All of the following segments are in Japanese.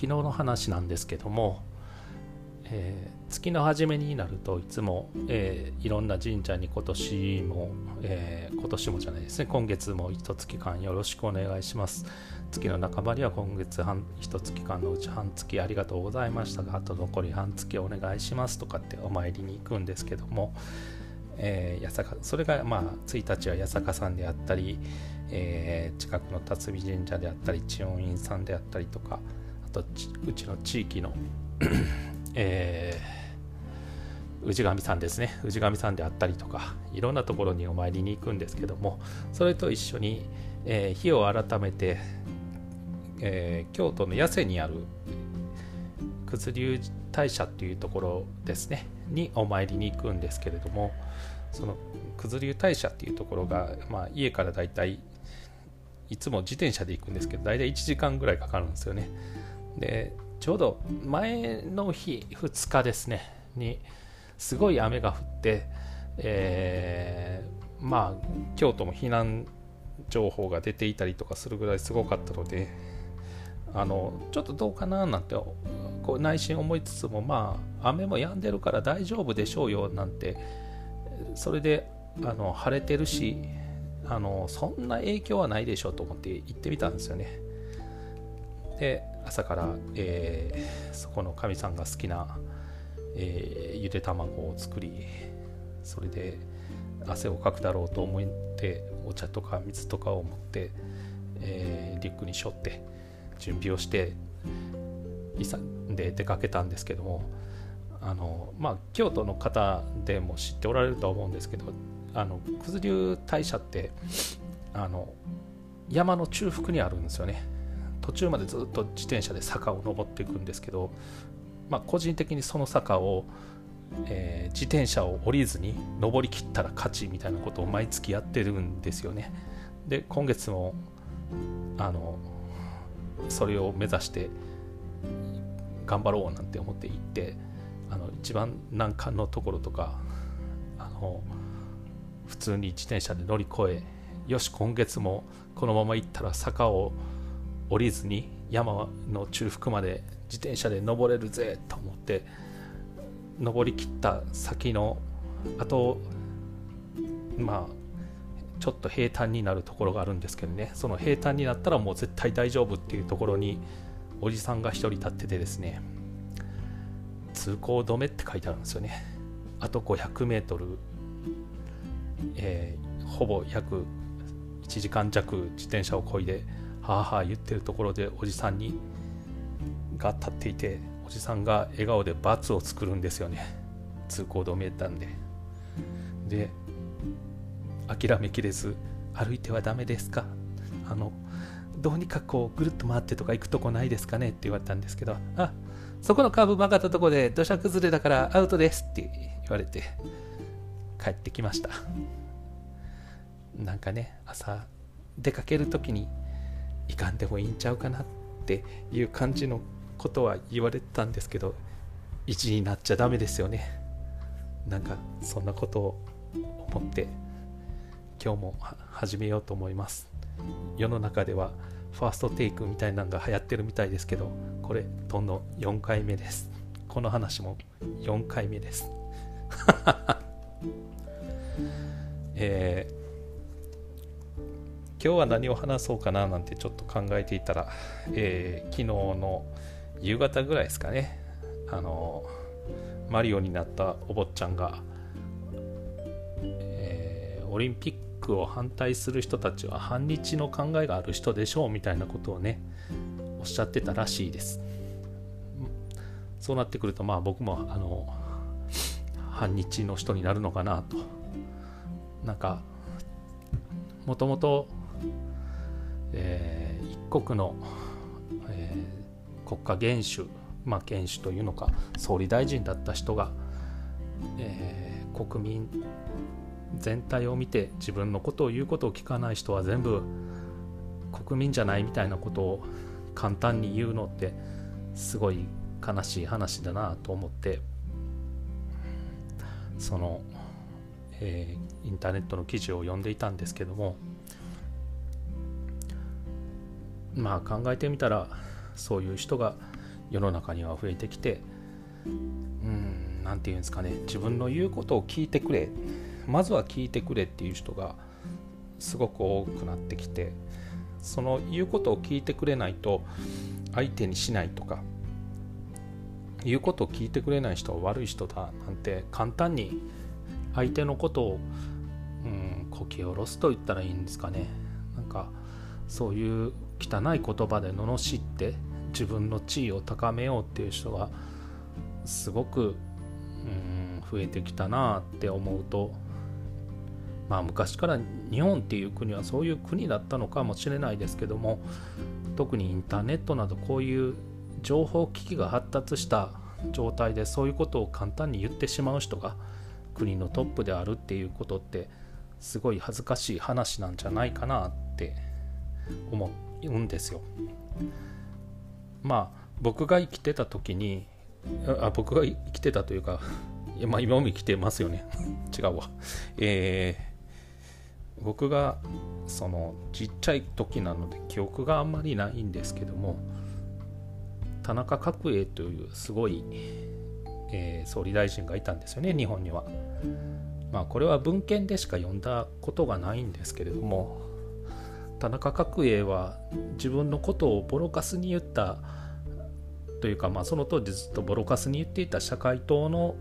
昨日の話なんですけども、月の初めになるといつも、いろんな神社に今年もじゃないですね今月も1月間よろしくお願いします、月の半ばには今月1月間のうち半月ありがとうございましたがあと残り半月お願いしますとかってお参りに行くんですけども、それが1日は八坂さんであったり、近くの辰巳神社であったり千音院さんであったりとか、あとうちの地域の氏神さんですね、氏神さんであったりとかいろんなところにお参りに行くんですけども、それと一緒に、日を改めて、京都の八瀬にある九頭龍大社というところですねにお参りに行くんですけれども、その九頭龍大社っていうところが、家からだいたいいつも自転車で行くんですけどだいたい1時間ぐらいかかるんですよね。でちょうど前の日2日ですねにすごい雨が降って、京都も避難情報が出ていたりとかするぐらいすごかったので、ちょっとどうかななんてこう内心思いつつも、雨も止んでるから大丈夫でしょうよなんて、それで晴れてるしそんな影響はないでしょうと思って行ってみたんですよね。で朝から、そこの神さんが好きな、ゆで卵を作り、それで汗をかくだろうと思ってお茶とか水とかを持って、リュックに背負って準備をしてで出かけたんですけども、京都の方でも知っておられるとは思うんですけど、九頭龍大社って山の中腹にあるんですよね。途中までずっと自転車で坂を登っていくんですけど、個人的にその坂を、自転車を降りずに登り切ったら勝ちみたいなことを毎月やってるんですよね。で今月もそれを目指して頑張ろうなんて思って行って、一番難関のところとか普通に自転車で乗り越え、よし今月もこのまま行ったら坂を降りずに山の中腹まで自転車で登れるぜと思って登り切った先のあとちょっと平坦になるところがあるんですけどね、その平坦になったらもう絶対大丈夫っていうところにおじさんが一人立っててですね、通行止めって書いてあるんですよね。あと500メートル、ほぼ約1時間弱自転車をこいではぁはぁ言ってるところでおじさんが立っていて、おじさんが笑顔で罰を作るんですよね、通行止めなんで。で諦めきれず、歩いてはダメですか、どうにかこうぐるっと回ってとか行くとこないですかねって言われたんですけど、あそこのカーブ曲がったとこで土砂崩れだからアウトですって言われて帰ってきました。なんかね、朝出かけるときにいかんでもいいんちゃうかなっていう感じのことは言われてたんですけど、意地になっちゃダメですよね。なんかそんなことを思って今日も始めようと思います。世の中ではファーストテイクみたいなのが流行ってるみたいですけど、これどんどん4回目です。この話も4回目です今日は何を話そうかななんてちょっと考えていたら、昨日の夕方ぐらいですかね、マリオになったお坊ちゃんが、オリンピックを反対する人たちは反日の考えがある人でしょうみたいなことをねおっしゃってたらしいです。そうなってくると僕も反日の人になるのかなと。なんかもともと一国の、国家元首、元首というのか総理大臣だった人が、国民全体を見て自分のことを言うことを聞かない人は全部国民じゃないみたいなことを簡単に言うのってすごい悲しい話だなと思って、その、インターネットの記事を読んでいたんですけども、考えてみたらそういう人が世の中には増えてきて、なんていうんですかね、自分の言うことを聞いてくれ、まずは聞いてくれっていう人がすごく多くなってきて、その言うことを聞いてくれないと相手にしないとか、言うことを聞いてくれない人は悪い人だなんて簡単に相手のことをこき下ろすと言ったらいいんですかね、なんかそういう汚い言葉で罵って自分の地位を高めようっていう人がすごく増えてきたなって思うと、まあ昔から日本っていう国はそういう国だったのかもしれないですけども、特にインターネットなどこういう情報機器が発達した状態でそういうことを簡単に言ってしまう人が国のトップであるっていうことってすごい恥ずかしい話なんじゃないかなって思うんですよ。まあ僕が生きてた時に、僕が生きてたというか、まあ、今も生きてますよね違うわ、僕がそのちっちゃい時なので記憶があんまりないんですけども、田中角栄というすごい、総理大臣がいたんですよね、日本には。まあこれは文献でしか読んだことがないんですけれども、田中角栄は自分のことをボロカスに言ったというか、まあ、その当時ずっとボロカスに言っていた社会党の、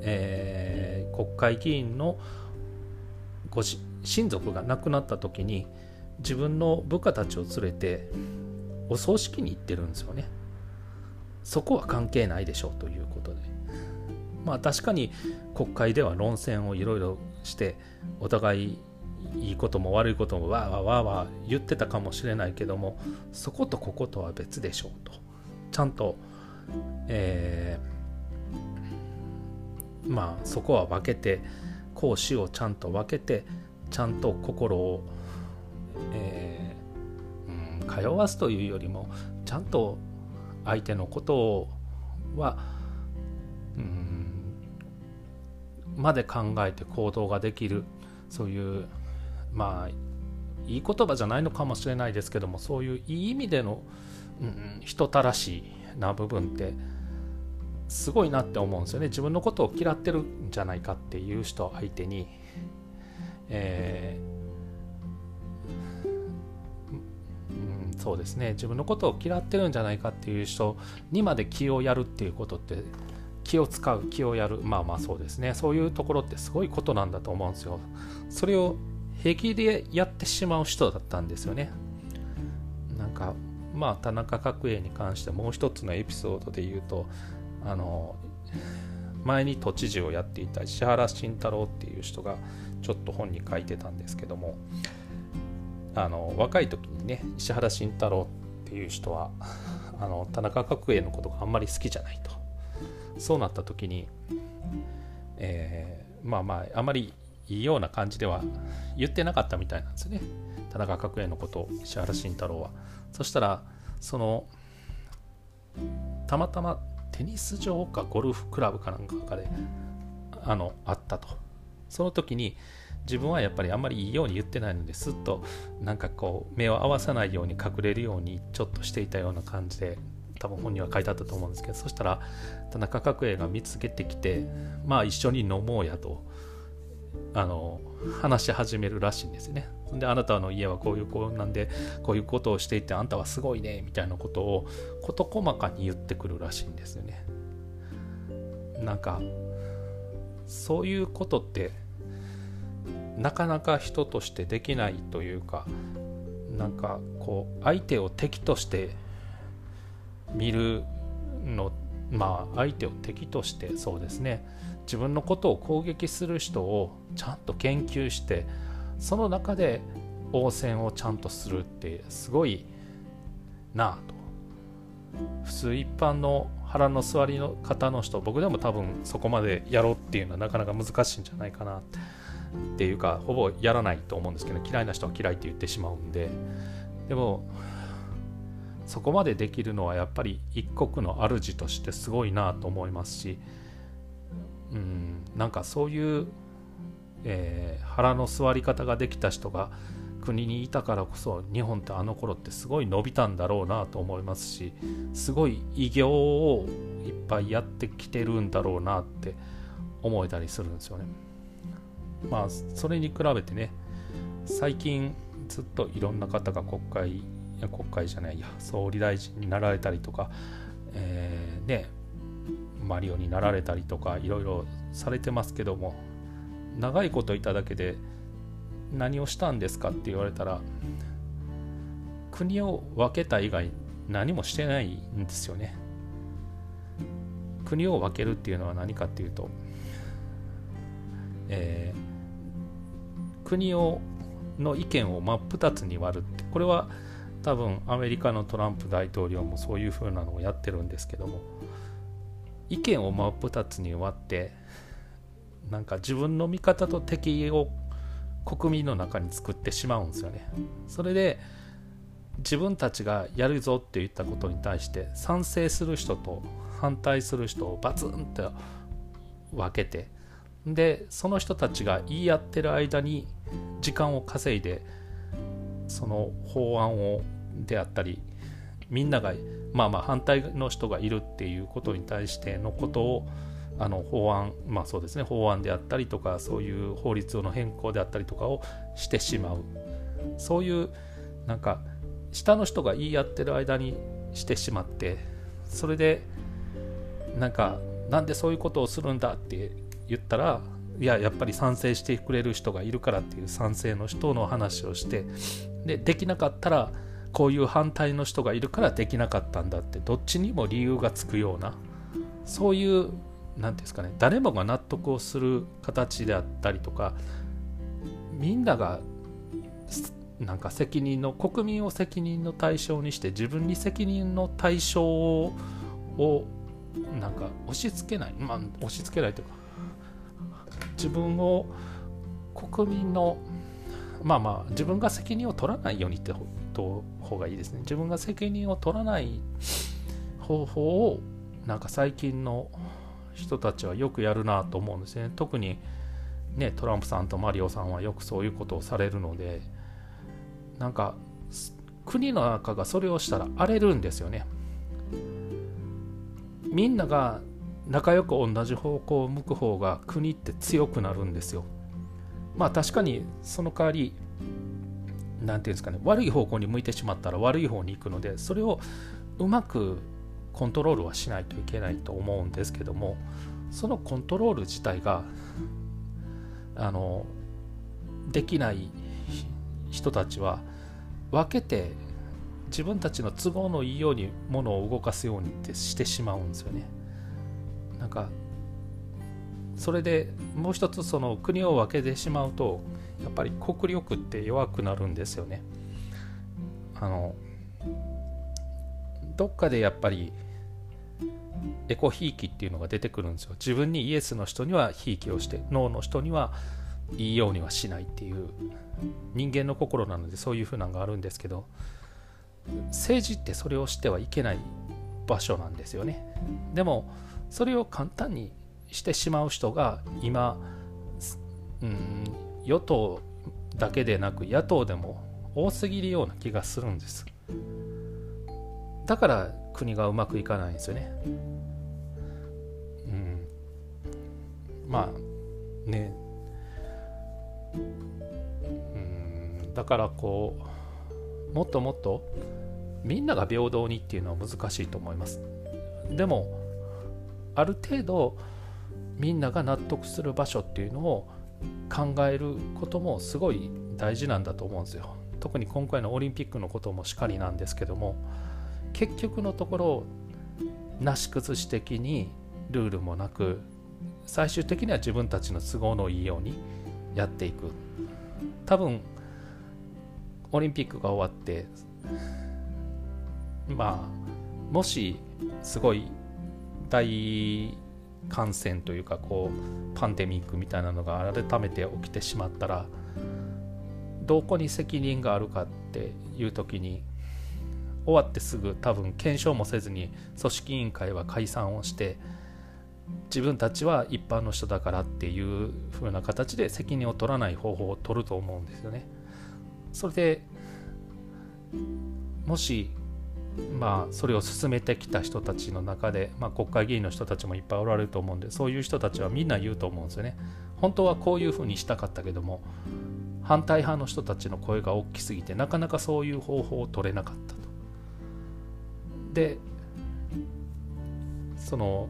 国会議員のご親族が亡くなった時に自分の部下たちを連れてお葬式に行ってるんですよね。そこは関係ないでしょうということで、まあ確かに国会では論戦をいろいろしてお互いいいことも悪いこともわーわーわーわー言ってたかもしれないけども、そことこことは別でしょうと、ちゃんと、まあそこは分けて、公私をちゃんと分けて、ちゃんと心を、通わすというよりも、ちゃんと相手のことは、まで考えて行動ができる、そういうまあいい言葉じゃないのかもしれないですけども、そういういい意味での、人たらしな部分ってすごいなって思うんですよね。自分のことを嫌ってるんじゃないかっていう人相手に、そうですね、自分のことを嫌ってるんじゃないかっていう人にまで気をやるっていうことって、気を使う、気をやる、まあまあそうですね、そういうところってすごいことなんだと思うんですよ。それを平気でやってしまう人だったんですよね。なんかまあ田中角栄に関してもう一つのエピソードで言うと、前に都知事をやっていた石原慎太郎っていう人がちょっと本に書いてたんですけども、若い時にね、石原慎太郎っていう人は田中角栄のことがあんまり好きじゃないと。そうなった時に、まあまああまりいいような感じでは言ってなかったみたいなんですよね、田中角栄のことを石原慎太郎は。そしたらそのたまたまテニス場かゴルフクラブかなんかであったと。その時に自分はやっぱりあんまりいいように言ってないので、すっとなんかこう目を合わさないように隠れるようにちょっとしていたような感じで、多分本には書いてあったと思うんですけど、そしたら田中角栄が見つけてきて、まあ一緒に飲もうやと話し始めるらしいんですよね。で、あなたの家はこういう子なんでこういうことをしていて、あんたはすごいねみたいなことを事細かに言ってくるらしいんですよね。なんかそういうことってなかなか人としてできないというか、なんかこう相手を敵として見るの、まあ相手を敵として、そうですね、自分のことを攻撃する人をちゃんと研究して、その中で応戦をちゃんとするってすごいなぁと。普通一般の腹の座りの方の人、僕でも多分そこまでやろうっていうのはなかなか難しいんじゃないかなっていうか、ほぼやらないと思うんですけど、嫌いな人は嫌いって言ってしまうんで。でもそこまでできるのはやっぱり一国の主としてすごいなと思いますし、なんかそういう、腹の据わり方ができた人が国にいたからこそ日本ってあの頃ってすごい伸びたんだろうなと思いますし、すごい偉業をいっぱいやってきてるんだろうなって思えたりするんですよね。まあそれに比べてね、最近ずっといろんな方が総理大臣になられたりとか、マリオになられたりとかいろいろされてますけども、長いこといただけで何をしたんですかって言われたら、国を分けた以外何もしてないんですよね。国を分けるっていうのは何かっていうと、国をの意見を真っ二つに割るって、これは多分アメリカのトランプ大統領もそういう風なのをやってるんですけども、意見を真っ二つに割ってなんか自分の味方と敵を国民の中に作ってしまうんですよね。それで自分たちがやるぞって言ったことに対して賛成する人と反対する人をバツンと分けて、でその人たちが言い合ってる間に時間を稼いで、その法案をであったり、みんなが反対の人がいるっていうことに対してのことを法案であったりとか、そういう法律の変更であったりとかをしてしまう、そういうなんか下の人が言い合ってる間にしてしまって、それでなんでそういうことをするんだって言ったら、やっぱり賛成してくれる人がいるからっていう賛成の人の話をして、できなかったらこういう反対の人がいるからできなかったんだって、どっちにも理由がつくような、そういう誰もが納得をする形であったりとか、みんなが国民を責任の対象にして自分に責任の対象を押し付けない、押し付けないというか、自分を国民の自分が責任を取らないようにって方がいいですね。自分が責任を取らない方法を最近の人たちはよくやるなと思うんですね。特にね、トランプさんとマリオさんはよくそういうことをされるので、国の中がそれをしたら荒れるんですよね。みんなが仲良く同じ方向を向く方が国って強くなるんですよ。確かにその代わり悪い方向に向いてしまったら悪い方に行くので、それをうまくコントロールはしないといけないと思うんですけども、そのコントロール自体ができない人たちは分けて自分たちの都合のいいように物を動かすようにってしてしまうんですよね。それでもう一つ、その国を分けてしまうとやっぱり国力って弱くなるんですよね。どっかでやっぱりエコひいきっていうのが出てくるんですよ。自分にイエスの人にはひいきをして、ノーの人にはいいようにはしないっていう人間の心なので、そういう風なのがあるんですけど、政治ってそれをしてはいけない場所なんですよね。でもそれを簡単にしてしまう人が今、与党だけでなく野党でも多すぎるような気がするんです。だから国がうまくいかないんですよね。だからもっともっとみんなが平等にっていうのは難しいと思います。でもある程度みんなが納得する場所っていうのを考えることもすごい大事なんだと思うんですよ。特に今回のオリンピックのこともしかりなんですけども、結局のところなし崩し的にルールもなく、最終的には自分たちの都合のいいようにやっていく。多分オリンピックが終わってもしすごい大感染というかパンデミックみたいなのが改めて起きてしまったら、どこに責任があるかっていう時に、終わってすぐ多分検証もせずに組織委員会は解散をして、自分たちは一般の人だからっていう風な形で責任を取らない方法を取ると思うんですよね。それでもしまあそれを進めてきた人たちの中で、まあ、国会議員の人たちもいっぱいおられると思うんで、そういう人たちはみんな言うと思うんですよね。本当はこういうふうにしたかったけども反対派の人たちの声が大きすぎてなかなかそういう方法を取れなかったと。でその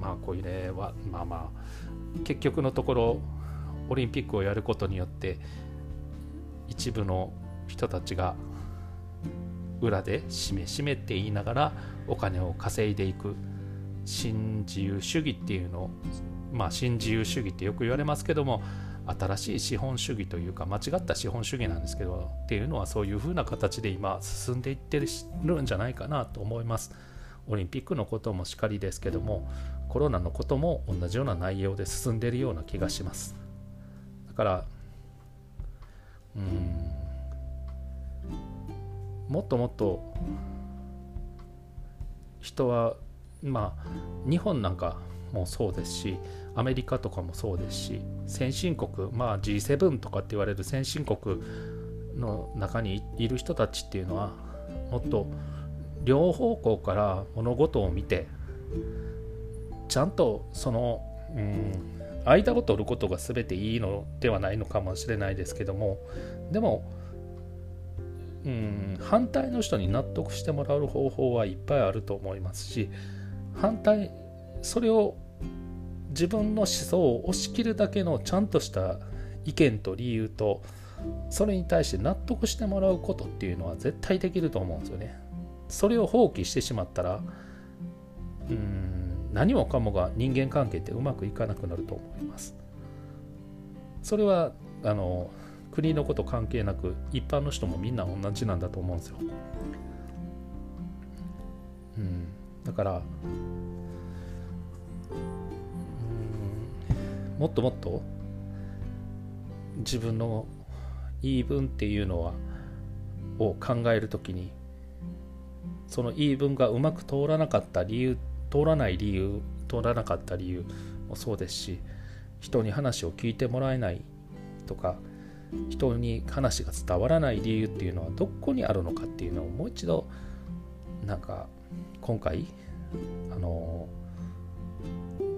まあこういうねはまあまあ結局のところオリンピックをやることによって一部の人たちが裏でしめしめって言いながらお金を稼いでいく新自由主義っていうのを、まあ新自由主義ってよく言われますけども、新しい資本主義というか間違った資本主義なんですけどっていうのはそういうふうな形で今進んでいってるんじゃないかなと思います。オリンピックのこともしかりですけどもコロナのことも同じような内容で進んでいるような気がします。だからもっともっと人はまあ日本なんかもそうですしアメリカとかもそうですし先進国、まあ、G7 とかって言われる先進国の中にいる人たちっていうのはもっと両方向から物事を見てちゃんとその、間を取ることが全ていいのではないのかもしれないですけども、でも反対の人に納得してもらう方法はいっぱいあると思いますし、反対それを自分の思想を押し切るだけのちゃんとした意見と理由とそれに対して納得してもらうことっていうのは絶対できると思うんですよね。それを放棄してしまったら何もかもが人間関係ってうまくいかなくなると思います。それは国のこと関係なく一般の人もみんな同じなんだと思うんですよ。だからもっともっと自分の言い分っていうのはを考えるときにその言い分がうまく通らなかった理由もそうですし、人に話を聞いてもらえないとか人に話が伝わらない理由っていうのはどこにあるのかっていうのをもう一度なんか今回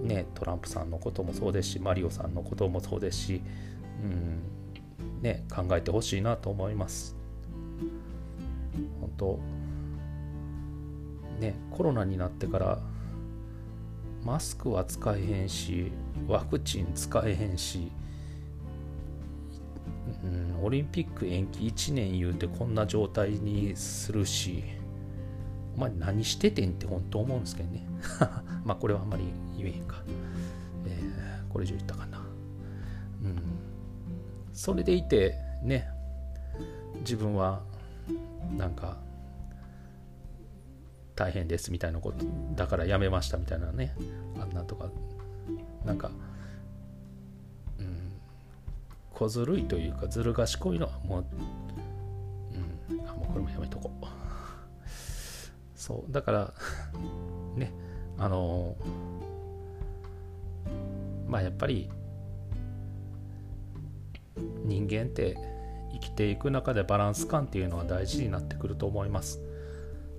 ね、トランプさんのこともそうですしマリオさんのこともそうですし、ね、考えてほしいなと思います。本当、ね、コロナになってからマスクは使えへんしワクチン使えへんし、オリンピック延期1年言うてこんな状態にするしお前何しててんって本当思うんですけどねまあこれはあんまり言えへんか、これ以上言ったかな、それでいてね自分はなんか大変ですみたいなことだからやめましたみたいなねあんなとかなんか小ずるいというかずる賢いのはもう、もうこれもやめとこう。そうだからねまあやっぱり人間って生きていく中でバランス感っていうのは大事になってくると思います。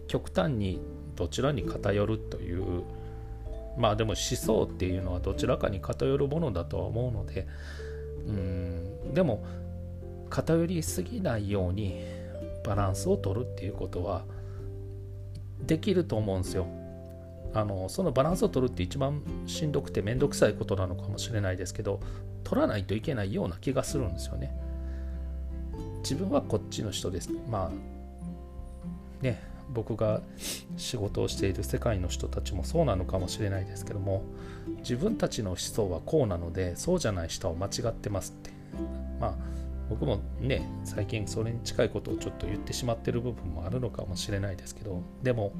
極端にどちらに偏るというまあでも思想っていうのはどちらかに偏るものだとは思うのででも偏りすぎないようにバランスを取るっていうことはできると思うんですよ。そのバランスを取るって一番しんどくてめんどくさいことなのかもしれないですけど取らないといけないような気がするんですよね。自分はこっちの人です、まあね、僕が仕事をしている世界の人たちもそうなのかもしれないですけども自分たちの思想はこうなのでそうじゃない人は間違ってますってまあ僕もね最近それに近いことをちょっと言ってしまってる部分もあるのかもしれないですけどでも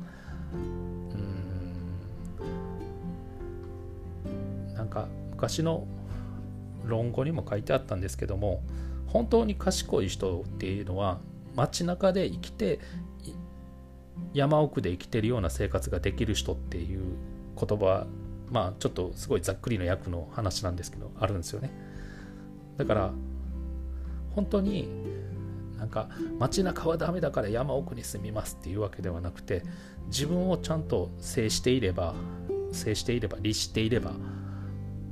なんか昔の論語にも書いてあったんですけども本当に賢い人っていうのは街中で生きて山奥で生きてるような生活ができる人っていう言葉まあちょっとすごいざっくりの訳の話なんですけどあるんですよね。だから本当になんか街中はダメだから山奥に住みますっていうわけではなくて、自分をちゃんと律していれば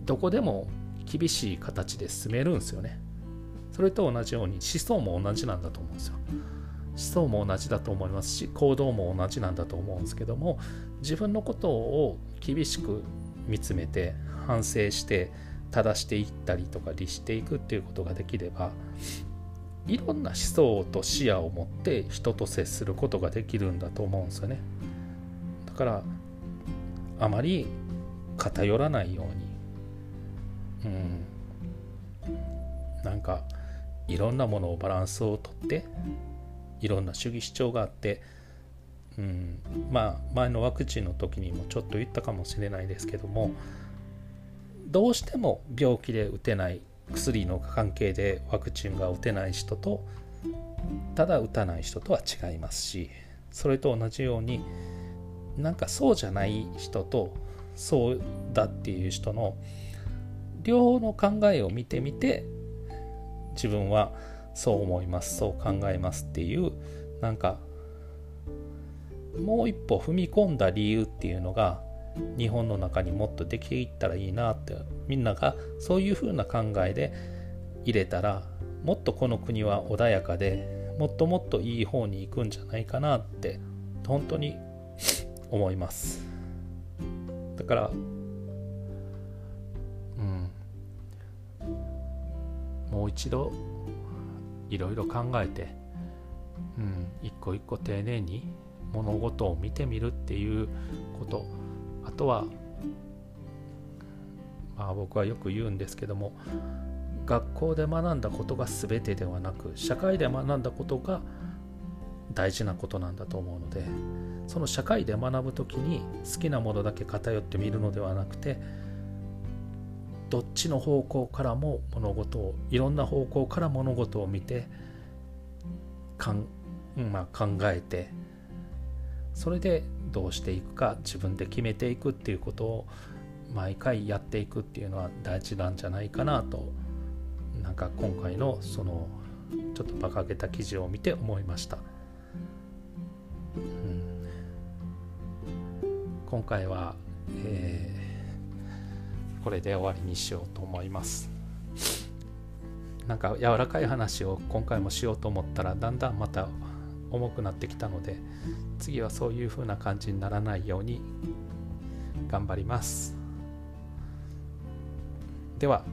どこでも厳しい形で住めるんですよね。それと同じように思想も同じなんだと思うんですよ。思想も同じだと思いますし、行動も同じなんだと思うんですけども、自分のことを厳しく見つめて反省して正していったりとか律していくっていうことができれば、いろんな思想と視野を持って人と接することができるんだと思うんですよね。だからあまり偏らないように、なんかいろんなものをバランスをとって、いろんな主義主張があって、前のワクチンの時にもちょっと言ったかもしれないですけども、どうしても病気で打てない、薬の関係でワクチンが打てない人とただ打たない人とは違いますし、それと同じようになんかそうじゃない人とそうだっていう人の両方の考えを見てみて、自分はそう思います、そう考えますっていう、なんかもう一歩踏み込んだ理由っていうのが日本の中にもっとできていったらいいなって、みんながそういう風な考えで入れたら、もっとこの国は穏やかでもっともっといい方に行くんじゃないかなって本当に思います。だからもう一度いろいろ考えて、一個一個丁寧に物事を見てみるっていうこと、あとは僕はよく言うんですけども、学校で学んだことが全てではなく、社会で学んだことが大事なことなんだと思うので、その社会で学ぶときに好きなものだけ偏ってみるのではなくて、どっちの方向からも物事を、いろんな方向から物事を見て考えて、それでどうしていくか自分で決めていくっていうことを毎回やっていくっていうのは大事なんじゃないかなと、なんか今回のそのちょっと馬鹿げた記事を見て思いました。今回は、これで終わりにしようと思います。なんか柔らかい話を今回もしようと思ったら、だんだんまた重くなってきたので、次はそういう風な感じにならないように頑張ります。では。